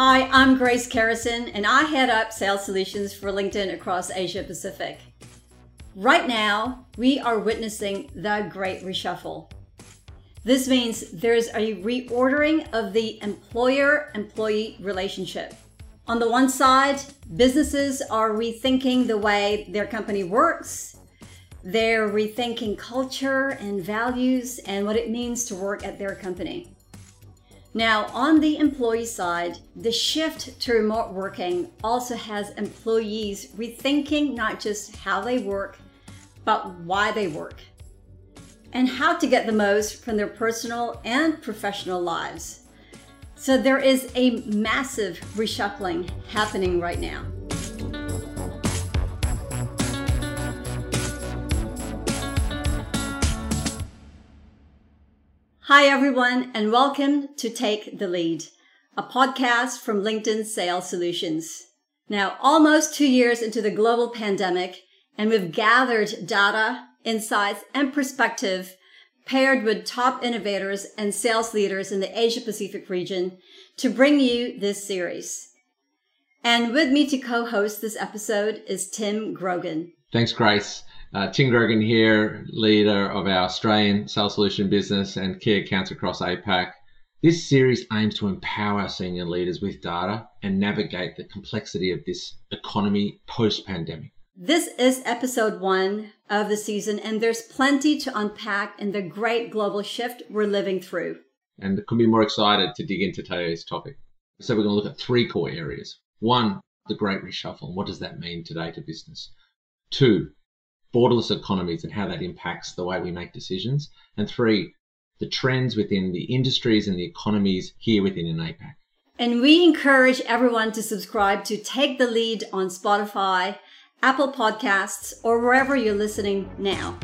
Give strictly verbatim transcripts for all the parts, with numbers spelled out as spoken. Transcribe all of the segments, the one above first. Hi, I'm Grace Kerrison, and I head up Sales Solutions for LinkedIn across Asia Pacific. Right now, we are witnessing the Great Reshuffle. This means there's a reordering of the employer-employee relationship. On the one side, businesses are rethinking the way their company works. They're rethinking culture and values and what it means to work at their company. Now, on the employee side, the shift to remote working also has employees rethinking not just how they work, but why they work and how to get the most from their personal and professional lives. So there is a massive reshuffling happening right now. Hi everyone, and welcome to Take the Lead, a podcast from LinkedIn Sales Solutions. Now, almost two years into the global pandemic, and we've gathered data, insights, and perspective paired with top innovators and sales leaders in the Asia Pacific region to bring you this series. And with me to co-host this episode is Tim Grogan. Thanks, Grace. Uh, Tim Grogan here, leader of our Australian Sales Solution business and key accounts across A PAC. This series aims to empower senior leaders with data and navigate the complexity of this economy post-pandemic. This is episode one of the season, and there's plenty to unpack in the great global shift we're living through. And couldn't be more excited to dig into today's topic. So we're going to look at three core areas. One, the Great Reshuffle. What does that mean today to business? Two, borderless economies and how that impacts the way we make decisions. And three, the trends within the industries and the economies here within an A PAC. And we encourage everyone to subscribe to Take the Lead on Spotify, Apple Podcasts, or wherever you're listening now.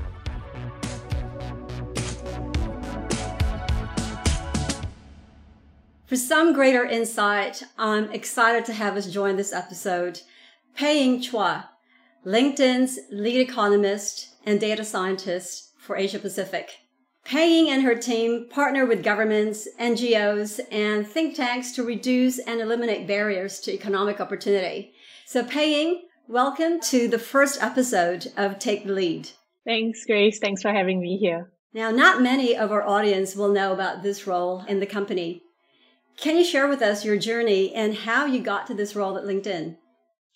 For some greater insight, I'm excited to have us join this episode, Pei Ying Chua, LinkedIn's lead economist and data scientist for Asia Pacific. Pei Ying and her team partner with governments, N G Os, and think tanks to reduce and eliminate barriers to economic opportunity. So Pei Ying, welcome to the first episode of Take the Lead. Thanks, Grace. Thanks for having me here. Now, not many of our audience will know about this role in the company. Can you share with us your journey and how you got to this role at LinkedIn?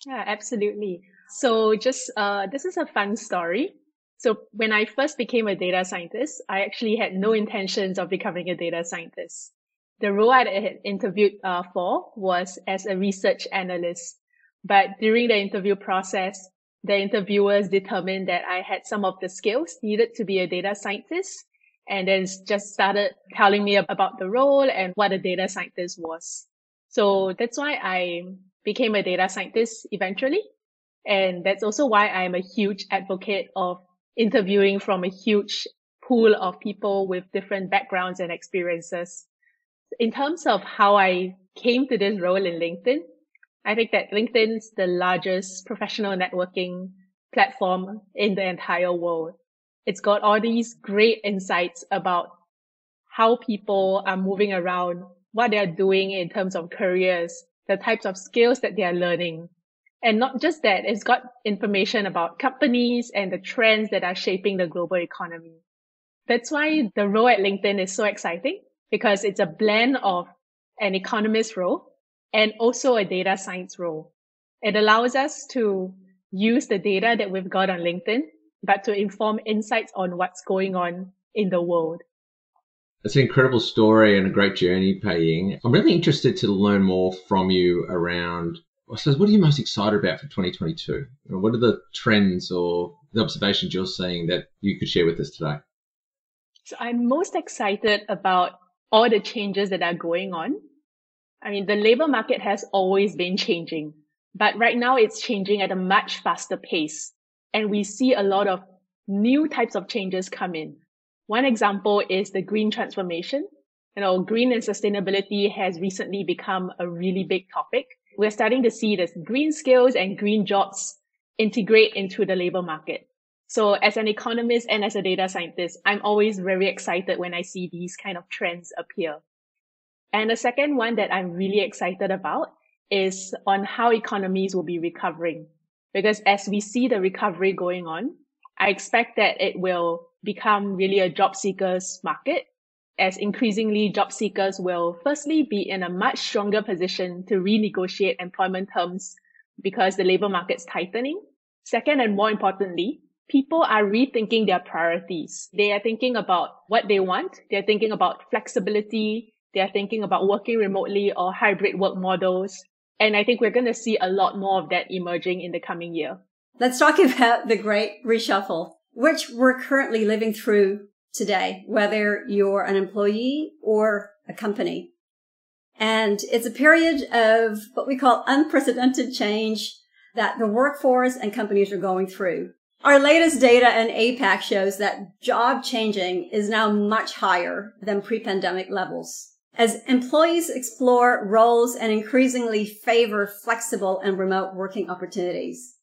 Yeah, absolutely. So just, uh, this is a fun story. So when I first became a data scientist, I actually had no intentions of becoming a data scientist. The role I had interviewed uh, for was as a research analyst. But during the interview process, the interviewers determined that I had some of the skills needed to be a data scientist, and then just started telling me about the role and what a data scientist was. So that's why I became a data scientist eventually. And that's also why I'm a huge advocate of interviewing from a huge pool of people with different backgrounds and experiences. In terms of how I came to this role in LinkedIn, I think that LinkedIn's the largest professional networking platform in the entire world. It's got all these great insights about how people are moving around, what they're doing in terms of careers, the types of skills that they are learning. And not just that, it's got information about companies and the trends that are shaping the global economy. That's why the role at LinkedIn is so exciting, because it's a blend of an economist role and also a data science role. It allows us to use the data that we've got on LinkedIn, but to inform insights on what's going on in the world. It's an incredible story and a great journey, Pei Ying. I'm really interested to learn more from you around, I suppose, what are you most excited about for twenty twenty-two? What are the trends or the observations you're seeing that you could share with us today? So I'm most excited about all the changes that are going on. I mean, the labor market has always been changing, but right now it's changing at a much faster pace. And we see a lot of new types of changes come in. One example is the green transformation. You know, green and sustainability has recently become a really big topic. We're starting to see this green skills and green jobs integrate into the labor market. So as an economist and as a data scientist, I'm always very excited when I see these kind of trends appear. And the second one that I'm really excited about is on how economies will be recovering. Because as we see the recovery going on, I expect that it will become really a job seekers market, as increasingly job seekers will firstly be in a much stronger position to renegotiate employment terms because the labor market's tightening. Second, and more importantly, people are rethinking their priorities. They are thinking about what they want. They're thinking about flexibility. They're thinking about working remotely or hybrid work models. And I think we're going to see a lot more of that emerging in the coming year. Let's talk about the Great Reshuffle, which we're currently living through today, whether you're an employee or a company. And it's a period of what we call unprecedented change that the workforce and companies are going through. Our latest data in A PAC shows that job changing is now much higher than pre-pandemic levels, as employees explore roles and increasingly favor flexible and remote working opportunities.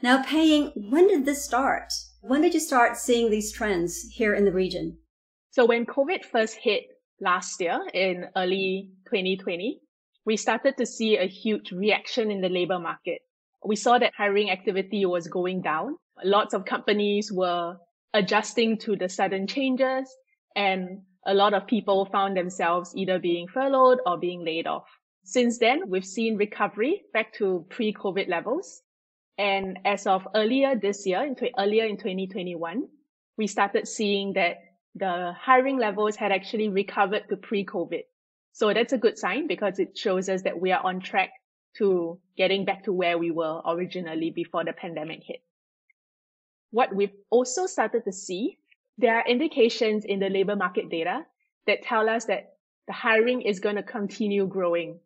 Now, Pei Ying, when did this start? When did you start seeing these trends here in the region? So when COVID first hit last year in early twenty twenty, we started to see a huge reaction in the labor market. We saw that hiring activity was going down. Lots of companies were adjusting to the sudden changes, and a lot of people found themselves either being furloughed or being laid off. Since then, we've seen recovery back to pre-COVID levels. And as of earlier this year, in tw- earlier in twenty twenty-one, we started seeing that the hiring levels had actually recovered to pre-COVID. So that's a good sign, because it shows us that we are on track to getting back to where we were originally before the pandemic hit. What we've also started to see, there are indications in the labor market data that tell us that the hiring is going to continue growing.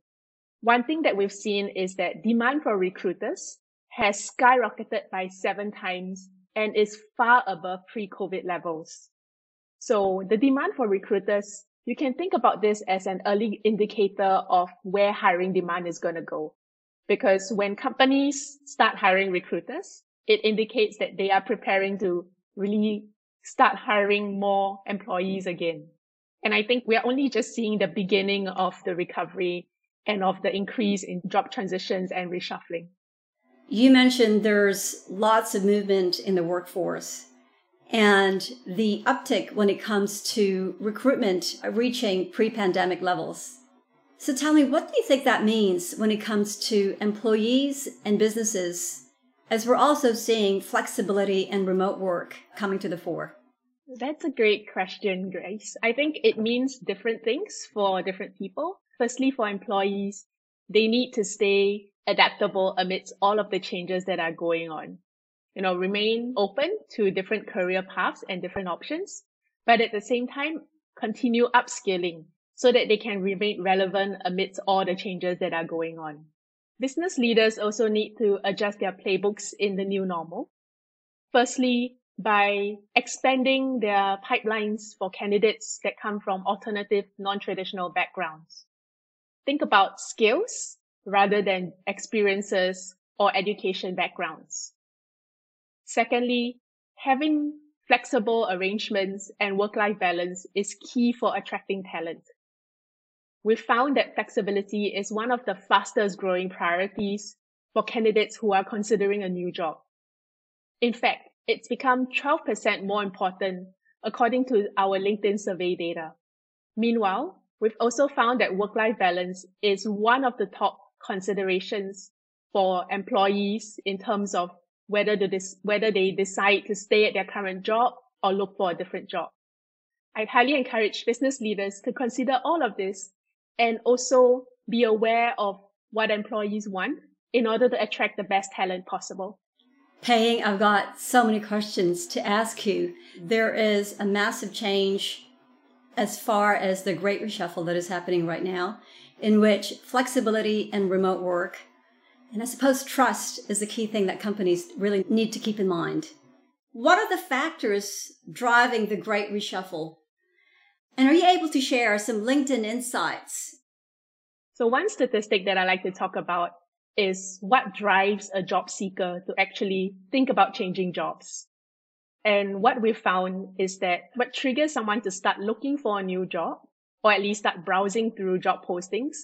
One thing that we've seen is that demand for recruiters has skyrocketed by seven times and is far above pre-COVID levels. So the demand for recruiters, you can think about this as an early indicator of where hiring demand is going to go. Because when companies start hiring recruiters, it indicates that they are preparing to really start hiring more employees again. And I think we are only just seeing the beginning of the recovery and of the increase in job transitions and reshuffling. You mentioned there's lots of movement in the workforce, and the uptick when it comes to recruitment reaching pre-pandemic levels. So tell me, what do you think that means when it comes to employees and businesses, as we're also seeing flexibility and remote work coming to the fore? That's a great question, Grace. I think it means different things for different people. Firstly, for employees, they need to stay adaptable amidst all of the changes that are going on. You know, remain open to different career paths and different options, but at the same time, continue upskilling so that they can remain relevant amidst all the changes that are going on. Business leaders also need to adjust their playbooks in the new normal. Firstly, by expanding their pipelines for candidates that come from alternative, non-traditional backgrounds. Think about skills rather than experiences or education backgrounds. Secondly, having flexible arrangements and work-life balance is key for attracting talent. We've found that flexibility is one of the fastest growing priorities for candidates who are considering a new job. In fact, it's become twelve percent more important according to our LinkedIn survey data. Meanwhile, we've also found that work-life balance is one of the top considerations for employees in terms of whether to dis- whether they decide to stay at their current job or look for a different job. I highly encourage business leaders to consider all of this and also be aware of what employees want in order to attract the best talent possible. Pei Ying, I've got so many questions to ask you. There is a massive change as far as the Great Reshuffle that is happening right now, in which flexibility and remote work, and I suppose trust, is the key thing that companies really need to keep in mind. What are the factors driving the Great Reshuffle? And are you able to share some LinkedIn insights? So one statistic that I like to talk about is what drives a job seeker to actually think about changing jobs. And what we found is that what triggers someone to start looking for a new job or at least start browsing through job postings,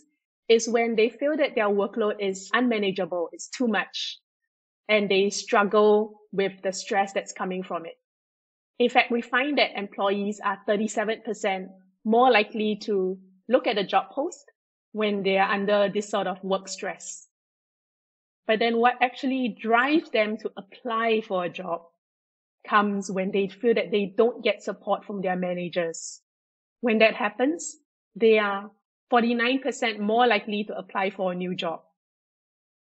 is when they feel that their workload is unmanageable, it's too much, and they struggle with the stress that's coming from it. In fact, we find that employees are thirty-seven percent more likely to look at a job post when they are under this sort of work stress. But then what actually drives them to apply for a job comes when they feel that they don't get support from their managers. When that happens, they are forty-nine percent more likely to apply for a new job.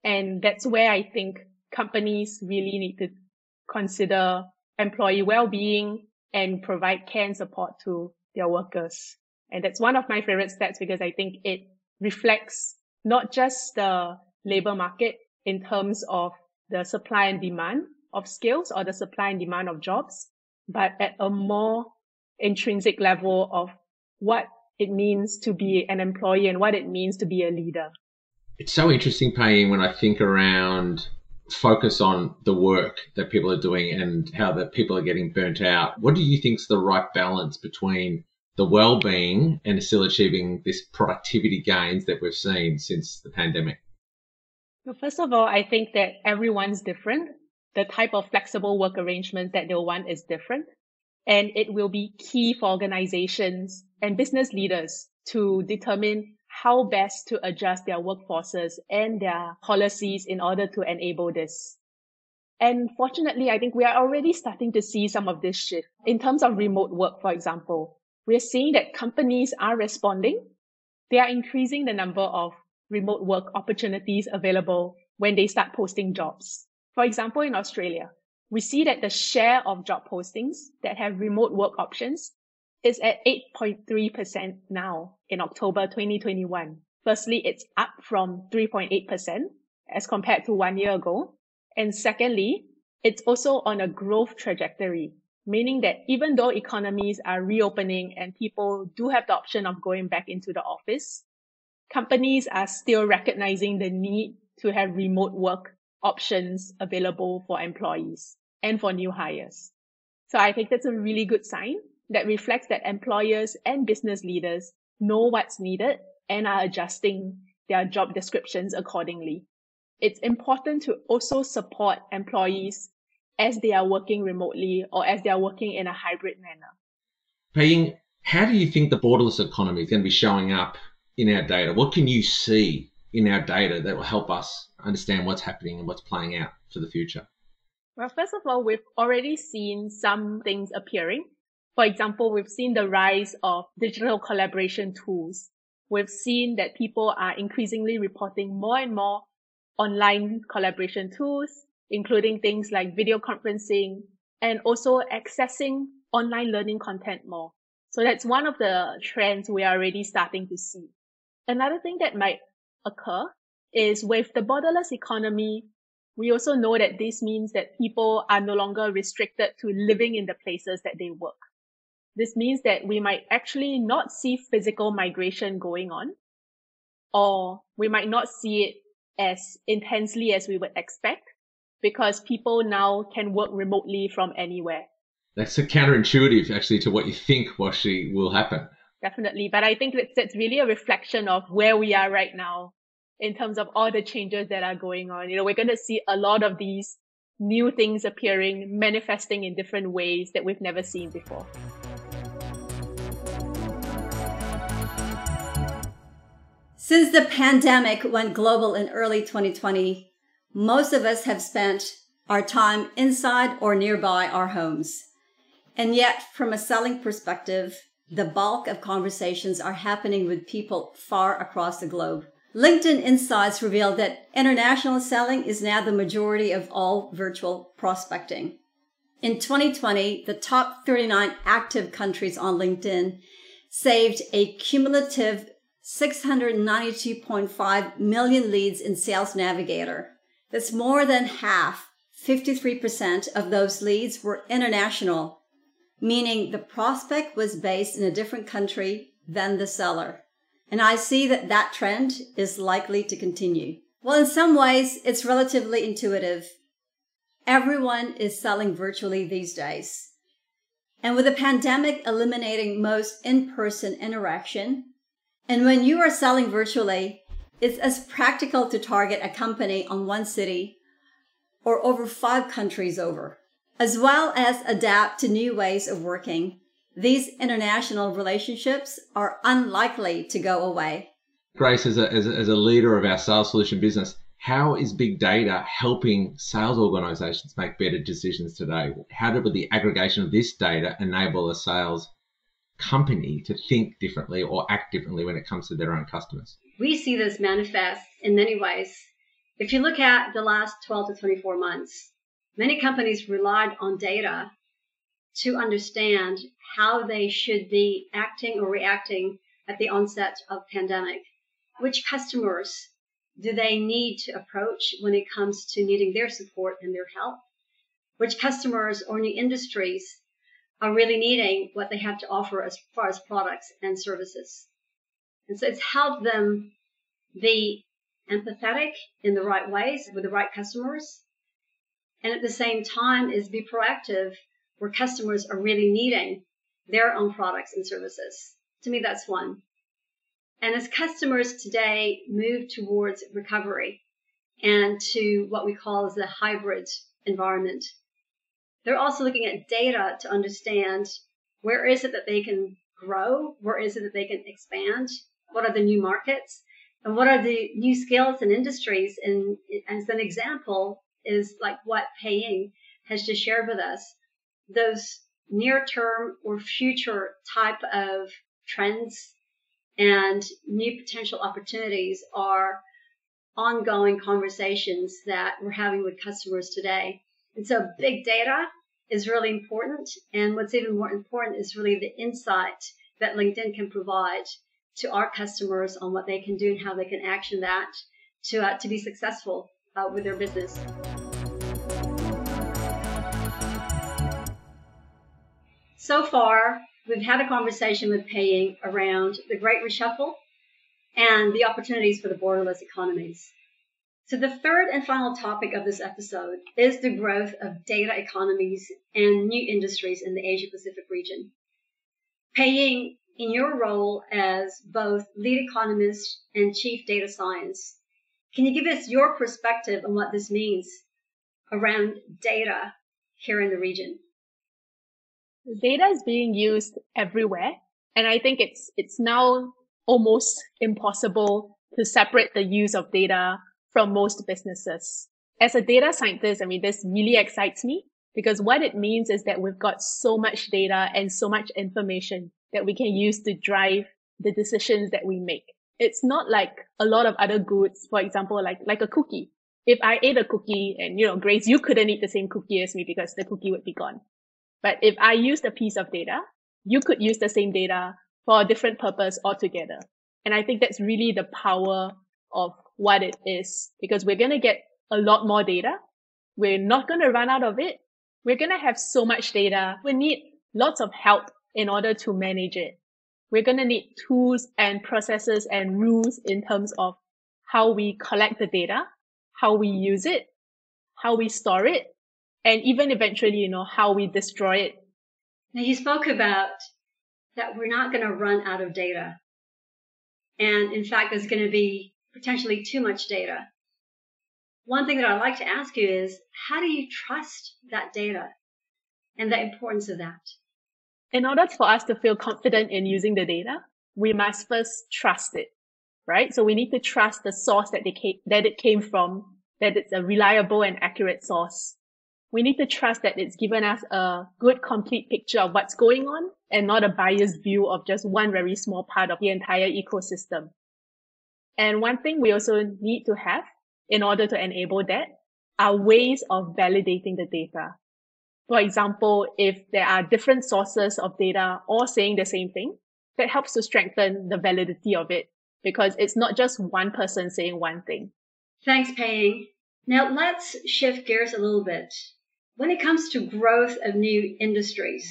And that's where I think companies really need to consider employee well-being and provide care and support to their workers. And that's one of my favorite stats because I think it reflects not just the labor market in terms of the supply and demand of skills or the supply and demand of jobs, but at a more intrinsic level of what it means to be an employee and what it means to be a leader. It's so interesting, Pei Ying, when I think around focus on the work that people are doing and how that people are getting burnt out. What do you think is the right balance between the well-being and still achieving this productivity gains that we've seen since the pandemic? Well, first of all, I think that everyone's different. The type of flexible work arrangement that they'll want is different. And it will be key for organizations and business leaders to determine how best to adjust their workforces and their policies in order to enable this. And fortunately, I think we are already starting to see some of this shift. In terms of remote work, for example, we're seeing that companies are responding. They are increasing the number of remote work opportunities available when they start posting jobs. For example, in Australia, we see that the share of job postings that have remote work options is at eight point three percent now in October twenty twenty-one. Firstly, it's up from three point eight percent as compared to one year ago. And secondly, it's also on a growth trajectory, meaning that even though economies are reopening and people do have the option of going back into the office, companies are still recognizing the need to have remote work options available for employees and for new hires. So I think that's a really good sign that reflects that employers and business leaders know what's needed and are adjusting their job descriptions accordingly. It's important to also support employees as they are working remotely or as they are working in a hybrid manner. Pei Ying, how do you think the borderless economy is going to be showing up in our data? What can you see in our data that will help us understand what's happening and what's playing out for the future? Well, first of all, we've already seen some things appearing. For example, we've seen the rise of digital collaboration tools. We've seen that people are increasingly reporting more and more online collaboration tools, including things like video conferencing and also accessing online learning content more. So that's one of the trends we are already starting to see. Another thing that might occur is with the borderless economy, we also know that this means that people are no longer restricted to living in the places that they work. This means that we might actually not see physical migration going on, or we might not see it as intensely as we would expect because people now can work remotely from anywhere. That's a counterintuitive actually to what you think Washi will happen. Definitely. But I think that's really a reflection of where we are right now in terms of all the changes that are going on. You know, we're going to see a lot of these new things appearing, manifesting in different ways that we've never seen before. Since the pandemic went global in early twenty twenty, most of us have spent our time inside or nearby our homes. And yet, from a selling perspective, the bulk of conversations are happening with people far across the globe. LinkedIn Insights revealed that international selling is now the majority of all virtual prospecting. In twenty twenty, the top thirty-nine active countries on LinkedIn saved a cumulative six hundred ninety-two point five million leads in Sales Navigator. That's more than half, fifty-three percent of those leads were international, meaning the prospect was based in a different country than the seller. And I see that that trend is likely to continue. Well, in some ways, it's relatively intuitive. Everyone is selling virtually these days. And with the pandemic eliminating most in-person interaction, And when you are selling virtually, it's as practical to target a company on one city or over five countries over, as well as adapt to new ways of working. These international relationships are unlikely to go away. Grace, as a, as a, as a leader of our sales solution business, how is big data helping sales organizations make better decisions today? How do the aggregation of this data enable a sales company to think differently or act differently when it comes to their own customers? We see this manifest in many ways. If you look at the last twelve to twenty-four months, many companies relied on data to understand how they should be acting or reacting at the onset of pandemic. Which customers do they need to approach when it comes to needing their support and their help? Which customers or new industries are really needing what they have to offer as far as products and services? And so it's helped them be empathetic in the right ways with the right customers. And at the same time is be proactive where customers are really needing their own products and services. To me, that's one. And as customers today move towards recovery and to what we call as the hybrid environment, they're also looking at data to understand where is it that they can grow, where is it that they can expand, what are the new markets, and what are the new skills and industries. And as an example is like what Pei Ying has just shared with us, those near-term or future type of trends and new potential opportunities are ongoing conversations that we're having with customers today. And so big data is really important. And what's even more important is really the insight that LinkedIn can provide to our customers on what they can do and how they can action that to, uh, to be successful uh, with their business. So far, we've had a conversation with Pei Ying around the Great Reshuffle and the opportunities for the borderless economies. So the third and final topic of this episode is the growth of data economies and new industries in the Asia-Pacific region. Pei Ying, in your role as both lead economist and chief data science, can you give us your perspective on what this means around data here in the region? Data is being used everywhere, and I think it's it's now almost impossible to separate the use of data from most businesses. As a data scientist, I mean, this really excites me because what it means is that we've got so much data and so much information that we can use to drive the decisions that we make. It's not like a lot of other goods, for example, like like a cookie. If I ate a cookie and, you know, Grace, you couldn't eat the same cookie as me because the cookie would be gone. But if I used a piece of data, you could use the same data for a different purpose altogether. And I think that's really the power of what it is, because we're going to get a lot more data. We're not going to run out of it. We're going to have so much data. We need lots of help in order to manage it. We're going to need tools and processes and rules in terms of how we collect the data, how we use it, how we store it, and even eventually, you know, how we destroy it. Now, you spoke about that we're not going to run out of data. And in fact, there's going to be potentially too much data. One thing that I'd like to ask you is, how do you trust that data and the importance of that? In order for us to feel confident in using the data, we must first trust it, right? So we need to trust the source that, they came, that it came from, that it's a reliable and accurate source. We need to trust that it's given us a good, complete picture of what's going on and not a biased view of just one very small part of the entire ecosystem. And one thing we also need to have in order to enable that are ways of validating the data. For example, if there are different sources of data all saying the same thing, that helps to strengthen the validity of it because it's not just one person saying one thing. Thanks, Pei Ying. Now let's shift gears a little bit. When it comes to growth of new industries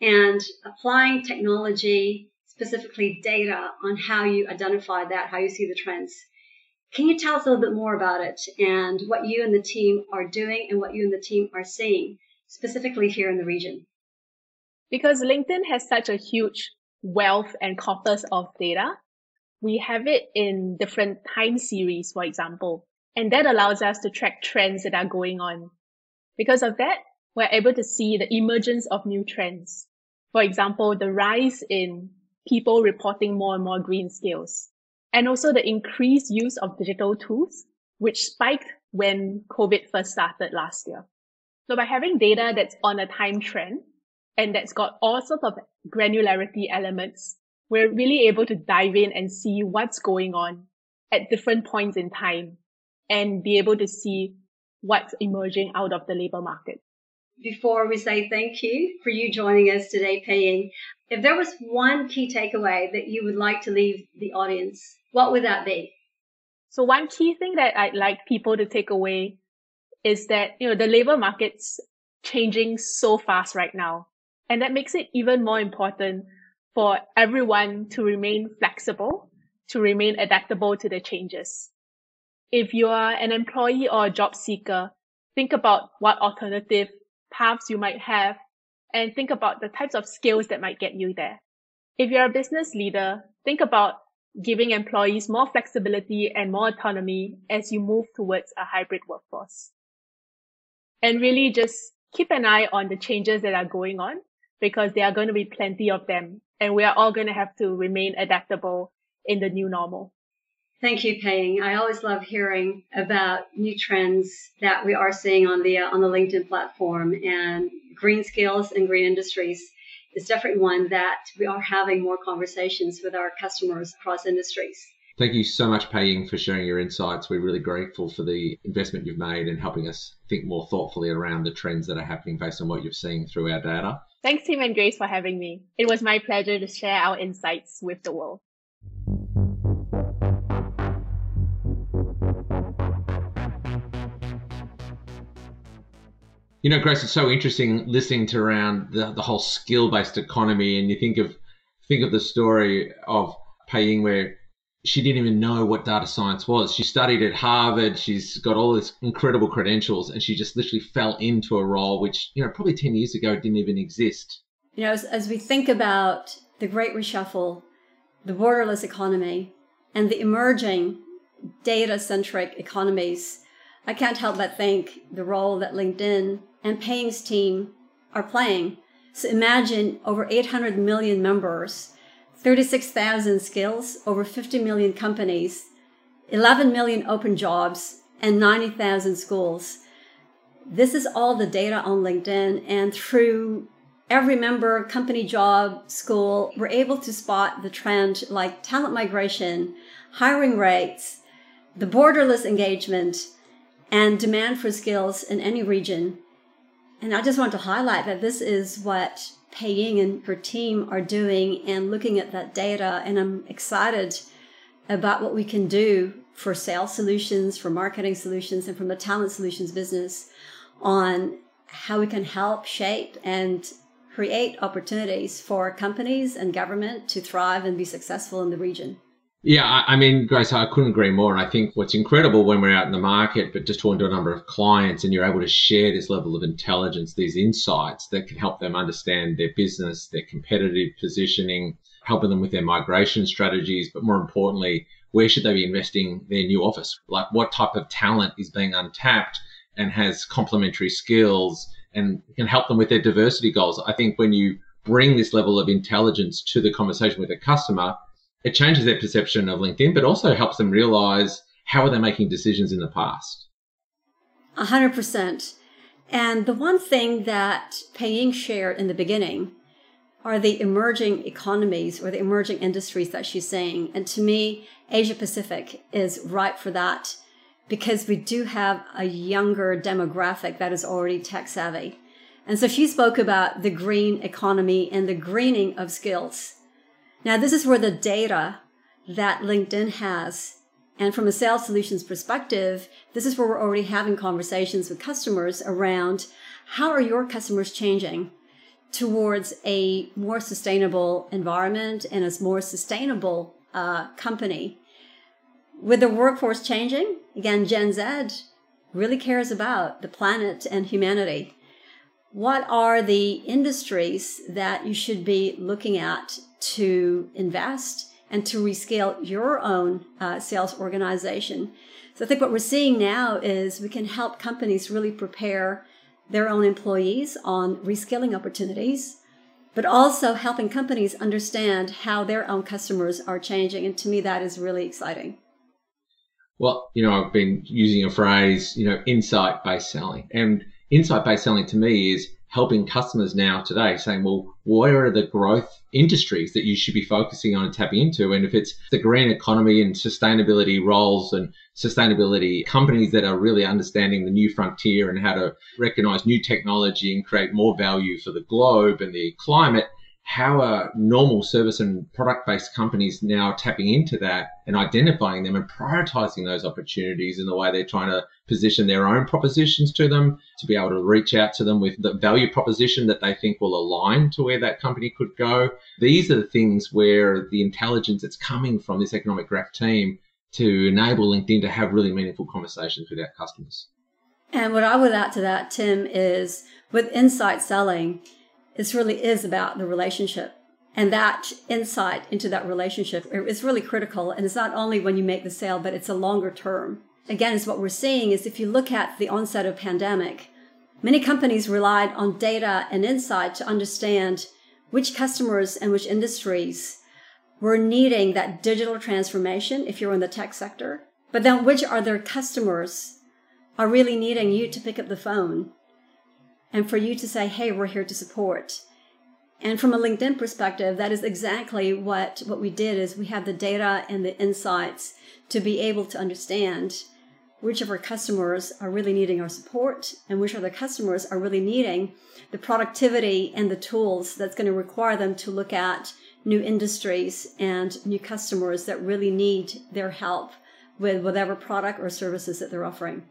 and applying technology, specifically data, on how you identify that, how you see the trends, can you tell us a little bit more about it and what you and the team are doing and what you and the team are seeing, specifically here in the region? Because LinkedIn has such a huge wealth and corpus of data, we have it in different time series, for example, and that allows us to track trends that are going on. Because of that, we're able to see the emergence of new trends. For example, the rise in people reporting more and more green scales, and also the increased use of digital tools, which spiked when COVID first started last year. So by having data that's on a time trend and that's got all sorts of granularity elements, we're really able to dive in and see what's going on at different points in time and be able to see what's emerging out of the labor market. Before we say thank you for you joining us today, Pei Ying, if there was one key takeaway that you would like to leave the audience, what would that be? So one key thing that I'd like people to take away is that, you know, the labor market's changing so fast right now. And that makes it even more important for everyone to remain flexible, to remain adaptable to the changes. If you are an employee or a job seeker, think about what alternative paths you might have and think about the types of skills that might get you there. If you're a business leader, think about giving employees more flexibility and more autonomy as you move towards a hybrid workforce. And really just keep an eye on the changes that are going on, because there are going to be plenty of them and we are all going to have to remain adaptable in the new normal. Thank you, Pei Ying. I always love hearing about new trends that we are seeing on the uh, on the LinkedIn platform, and green skills and green industries is definitely one that we are having more conversations with our customers across industries. Thank you so much, Pei Ying, for sharing your insights. We're really grateful for the investment you've made and helping us think more thoughtfully around the trends that are happening based on what you've seen through our data. Thanks, Tim and Grace, for having me. It was my pleasure to share our insights with the world. You know, Grace, it's so interesting listening to around the, the whole skill-based economy, and you think of think of the story of Pei Ying where she didn't even know what data science was. She studied at Harvard. She's got all these incredible credentials, and she just literally fell into a role which, you know, probably ten years ago didn't even exist. You know, as, as we think about the Great Reshuffle, the borderless economy, and the emerging data-centric economies, I can't help but think the role that LinkedIn and Pei Ying's team are playing. So imagine over eight hundred million members, thirty-six thousand skills, over fifty million companies, eleven million open jobs, and ninety thousand schools. This is all the data on LinkedIn, and through every member, company, job, school, we're able to spot the trend like talent migration, hiring rates, the borderless engagement, and demand for skills in any region. And I just want to highlight that this is what Pei Ying and her team are doing and looking at that data. And I'm excited about what we can do for sales solutions, for marketing solutions, and from a talent solutions business on how we can help shape and create opportunities for companies and government to thrive and be successful in the region. Yeah, I mean, Grace, I couldn't agree more. And I think what's incredible when we're out in the market, but just talking to a number of clients, and you're able to share this level of intelligence, these insights that can help them understand their business, their competitive positioning, helping them with their migration strategies. But more importantly, where should they be investing their new office? Like, what type of talent is being untapped and has complementary skills and can help them with their diversity goals? I think when you bring this level of intelligence to the conversation with a customer, it changes their perception of LinkedIn, but also helps them realize how are they making decisions in the past. A hundred percent. And the one thing that Pei Ying shared in the beginning are the emerging economies or the emerging industries that she's saying. And to me, Asia Pacific is ripe for that because we do have a younger demographic that is already tech savvy. And so she spoke about the green economy and the greening of skills. Now, this is where the data that LinkedIn has, and from a sales solutions perspective, this is where we're already having conversations with customers around how are your customers changing towards a more sustainable environment and a more sustainable uh, company. With the workforce changing, again, Gen Z really cares about the planet and humanity. What are the industries that you should be looking at to invest and to rescale your own uh, sales organization. So I think what we're seeing now is we can help companies really prepare their own employees on reskilling opportunities, but also helping companies understand how their own customers are changing. And to me, that is really exciting. Well, you know, I've been using a phrase, you know, insight-based selling. And insight-based selling to me is helping customers now today saying, well, what are the growth industries that you should be focusing on and tapping into? And if it's the green economy and sustainability roles and sustainability companies that are really understanding the new frontier and how to recognize new technology and create more value for the globe and the climate, how are normal service and product-based companies now tapping into that and identifying them and prioritizing those opportunities in the way they're trying to position their own propositions to them, to be able to reach out to them with the value proposition that they think will align to where that company could go. These are the things where the intelligence that's coming from this economic graph team to enable LinkedIn to have really meaningful conversations with our customers. And what I would add to that, Tim, is with insight selling, this really is about the relationship. And that insight into that relationship is really critical. And it's not only when you make the sale, but it's a longer term. Again, is what we're seeing is if you look at the onset of pandemic, many companies relied on data and insight to understand which customers and which industries were needing that digital transformation if you're in the tech sector, but then which are their customers are really needing you to pick up the phone and for you to say, hey, we're here to support. And from a LinkedIn perspective, that is exactly what, what we did is we have the data and the insights to be able to understand which of our customers are really needing our support and which other customers are really needing the productivity and the tools that's going to require them to look at new industries and new customers that really need their help with whatever product or services that they're offering.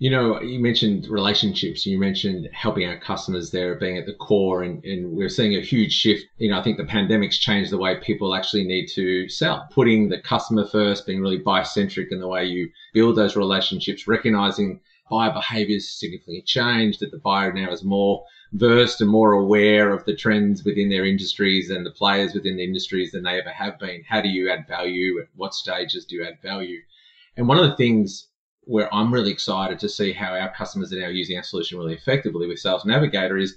You know, you mentioned relationships, you mentioned helping our customers there being at the core, and, and we're seeing a huge shift. You know, I think the pandemic's changed the way people actually need to sell, putting the customer first, being really buyer-centric in the way you build those relationships, recognizing buyer behaviors significantly changed, that the buyer now is more versed and more aware of the trends within their industries and the players within the industries than they ever have been. How do you add value? At what stages do you add value? And one of the things where I'm really excited to see how our customers are now using our solution really effectively with Sales Navigator is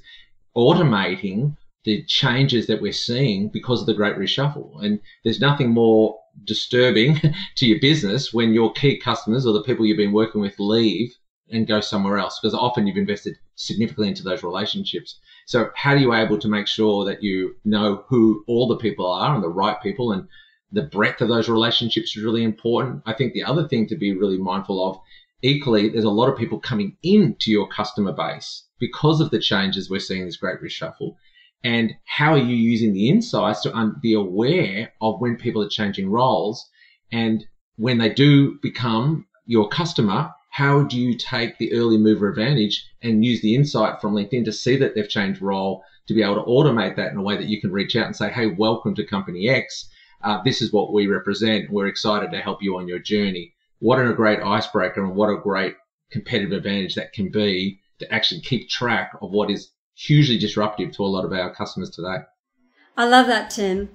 automating the changes that we're seeing because of the Great Reshuffle. And there's nothing more disturbing to your business when your key customers or the people you've been working with leave and go somewhere else, because often you've invested significantly into those relationships. So how are you able to make sure that you know who all the people are and the right people, and the breadth of those relationships is really important. I think the other thing to be really mindful of, equally, there's a lot of people coming into your customer base because of the changes we're seeing in this Great Reshuffle. And how are you using the insights to be aware of when people are changing roles? And when they do become your customer, how do you take the early mover advantage and use the insight from LinkedIn to see that they've changed role, to be able to automate that in a way that you can reach out and say, hey, welcome to Company X. Uh, this is what we represent. We're excited to help you on your journey. What a great icebreaker, and what a great competitive advantage that can be to actually keep track of what is hugely disruptive to a lot of our customers today. I love that, Tim.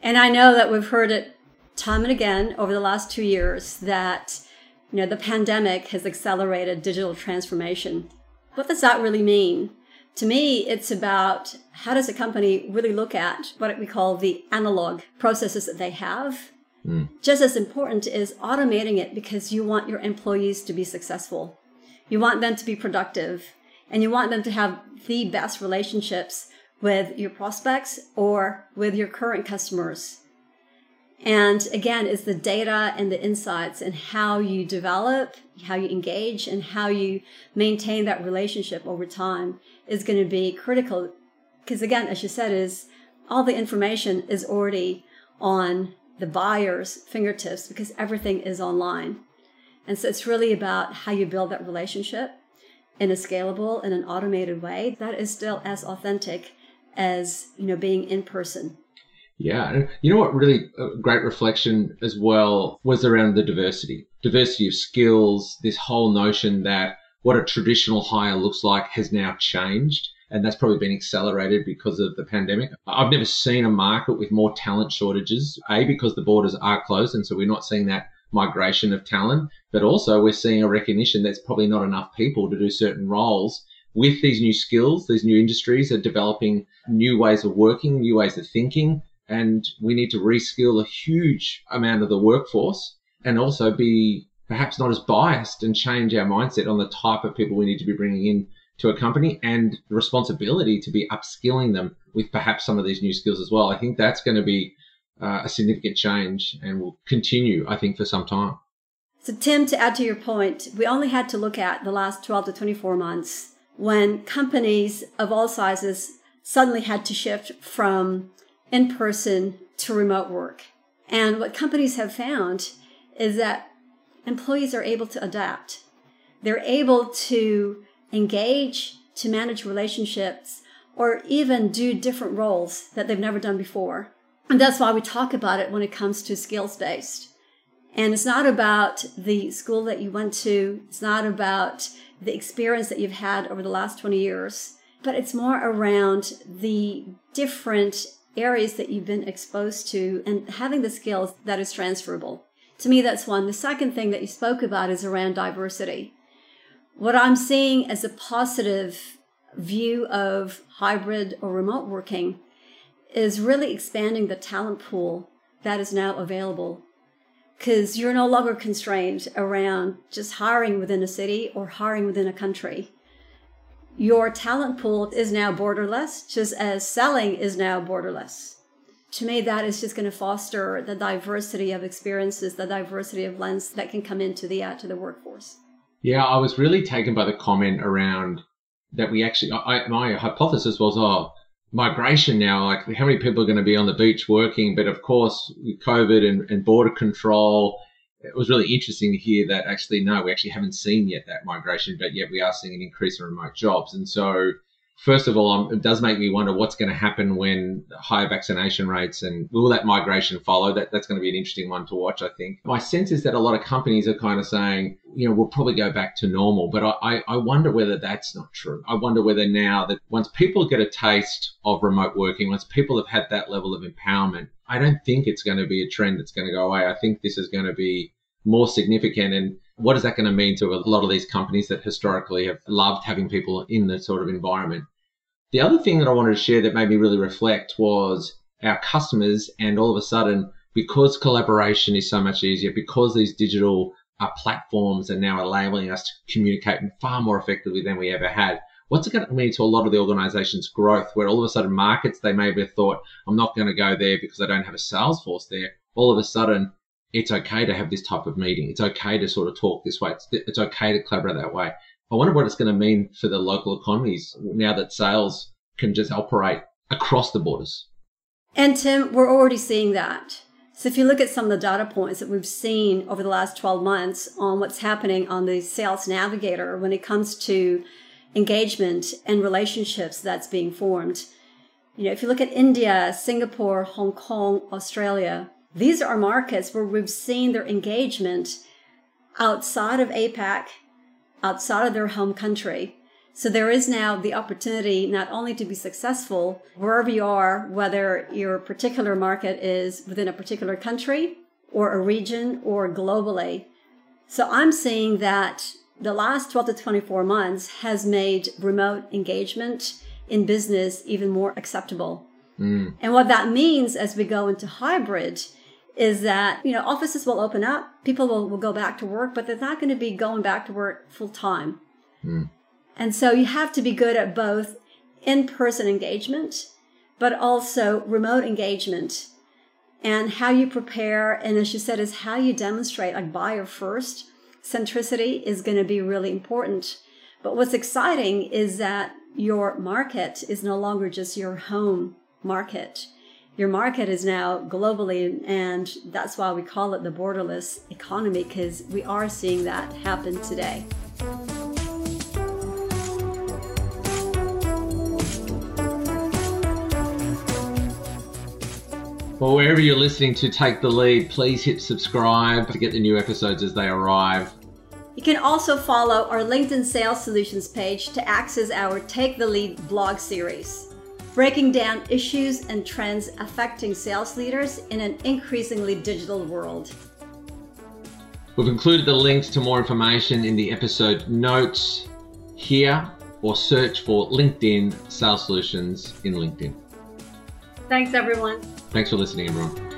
And I know that we've heard it time and again over the last two years that, you know, the pandemic has accelerated digital transformation. What does that really mean? To me, it's about how does a company really look at what we call the analog processes that they have? Mm. Just as important is automating it, because you want your employees to be successful. You want them to be productive, and you want them to have the best relationships with your prospects or with your current customers. And again, it's the data and the insights and how you develop, how you engage, and how you maintain that relationship over time is going to be critical. Because again, as you said, is all the information is already on the buyer's fingertips because everything is online. And so it's really about how you build that relationship in a scalable and an automated way that is still as authentic as, you know, being in person. Yeah. You know what really a great reflection as well was around the diversity, diversity of skills, this whole notion that what a traditional hire looks like has now changed. And that's probably been accelerated because of the pandemic. I've never seen a market with more talent shortages, A, because the borders are closed. And so we're not seeing that migration of talent, but also we're seeing a recognition that's probably not enough people to do certain roles. With these new skills, these new industries are developing new ways of working, new ways of thinking, and we need to reskill a huge amount of the workforce and also be perhaps not as biased and change our mindset on the type of people we need to be bringing in to a company and the responsibility to be upskilling them with perhaps some of these new skills as well. I think that's going to be uh, a significant change and will continue, I think, for some time. So, Tim, to add to your point, we only had to look at the last twelve to twenty-four months when companies of all sizes suddenly had to shift from in-person to remote work. And what companies have found is that employees are able to adapt. They're able to engage, to manage relationships, or even do different roles that they've never done before. And that's why we talk about it when it comes to skills-based. And it's not about the school that you went to. It's not about the experience that you've had over the last twenty years, but it's more around the different areas that you've been exposed to and having the skills that is transferable. To me, that's one. The second thing that you spoke about is around diversity. What I'm seeing as a positive view of hybrid or remote working is really expanding the talent pool that is now available, because you're no longer constrained around just hiring within a city or hiring within a country. Your talent pool is now borderless, just as selling is now borderless. To me, that is just going to foster the diversity of experiences, the diversity of lens that can come into the uh, to the workforce. Yeah, I was really taken by the comment around that we actually, I, my hypothesis was, oh, migration now, like how many people are going to be on the beach working? But of course, with COVID and, and border control, it was really interesting to hear that actually, no, we actually haven't seen yet that migration, but yet we are seeing an increase in remote jobs. And so, first of all, um, it does make me wonder what's going to happen when higher vaccination rates, and will that migration follow? That That's going to be an interesting one to watch, I think. My sense is that a lot of companies are kind of saying, you know, we'll probably go back to normal. But I, I wonder whether that's not true. I wonder whether now that once people get a taste of remote working, once people have had that level of empowerment, I don't think it's going to be a trend that's going to go away. I think this is going to be more significant. And what is that going to mean to a lot of these companies that historically have loved having people in that sort of environment? The other thing that I wanted to share that made me really reflect was our customers, and all of a sudden, because collaboration is so much easier, because these digital uh, platforms are now enabling us to communicate far more effectively than we ever had, what's it going to mean to a lot of the organization's growth, where all of a sudden markets, they maybe have thought, I'm not going to go there because I don't have a sales force there. All of a sudden, it's okay to have this type of meeting. It's okay to sort of talk this way. It's, it's okay to collaborate that way. I wonder what it's going to mean for the local economies now that sales can just operate across the borders. And Tim, we're already seeing that. So if you look at some of the data points that we've seen over the last twelve months on what's happening on the Sales Navigator when it comes to engagement and relationships that's being formed, you know, if you look at India, Singapore, Hong Kong, Australia, these are markets where we've seen their engagement outside of APAC, outside of their home country. So there is now the opportunity not only to be successful wherever you are, whether your particular market is within a particular country or a region or globally. So I'm seeing that the last twelve to twenty-four months has made remote engagement in business even more acceptable. Mm. And what that means as we go into hybrid is that, you know, offices will open up, people will, will go back to work, but they're not going to be going back to work full time. Mm. And so you have to be good at both in-person engagement, but also remote engagement. And how you prepare, and as you said, is how you demonstrate, like buyer first centricity is going to be really important. But what's exciting is that your market is no longer just your home market. Your market is now globally, and that's why we call it the borderless economy, because we are seeing that happen today. Well, wherever you're listening to Take the Lead, please hit subscribe to get the new episodes as they arrive. You can also follow our LinkedIn Sales Solutions page to access our Take the Lead blog series, breaking down issues and trends affecting sales leaders in an increasingly digital world. We've included the links to more information in the episode notes here, or search for LinkedIn Sales Solutions in LinkedIn. Thanks, everyone. Thanks for listening, everyone.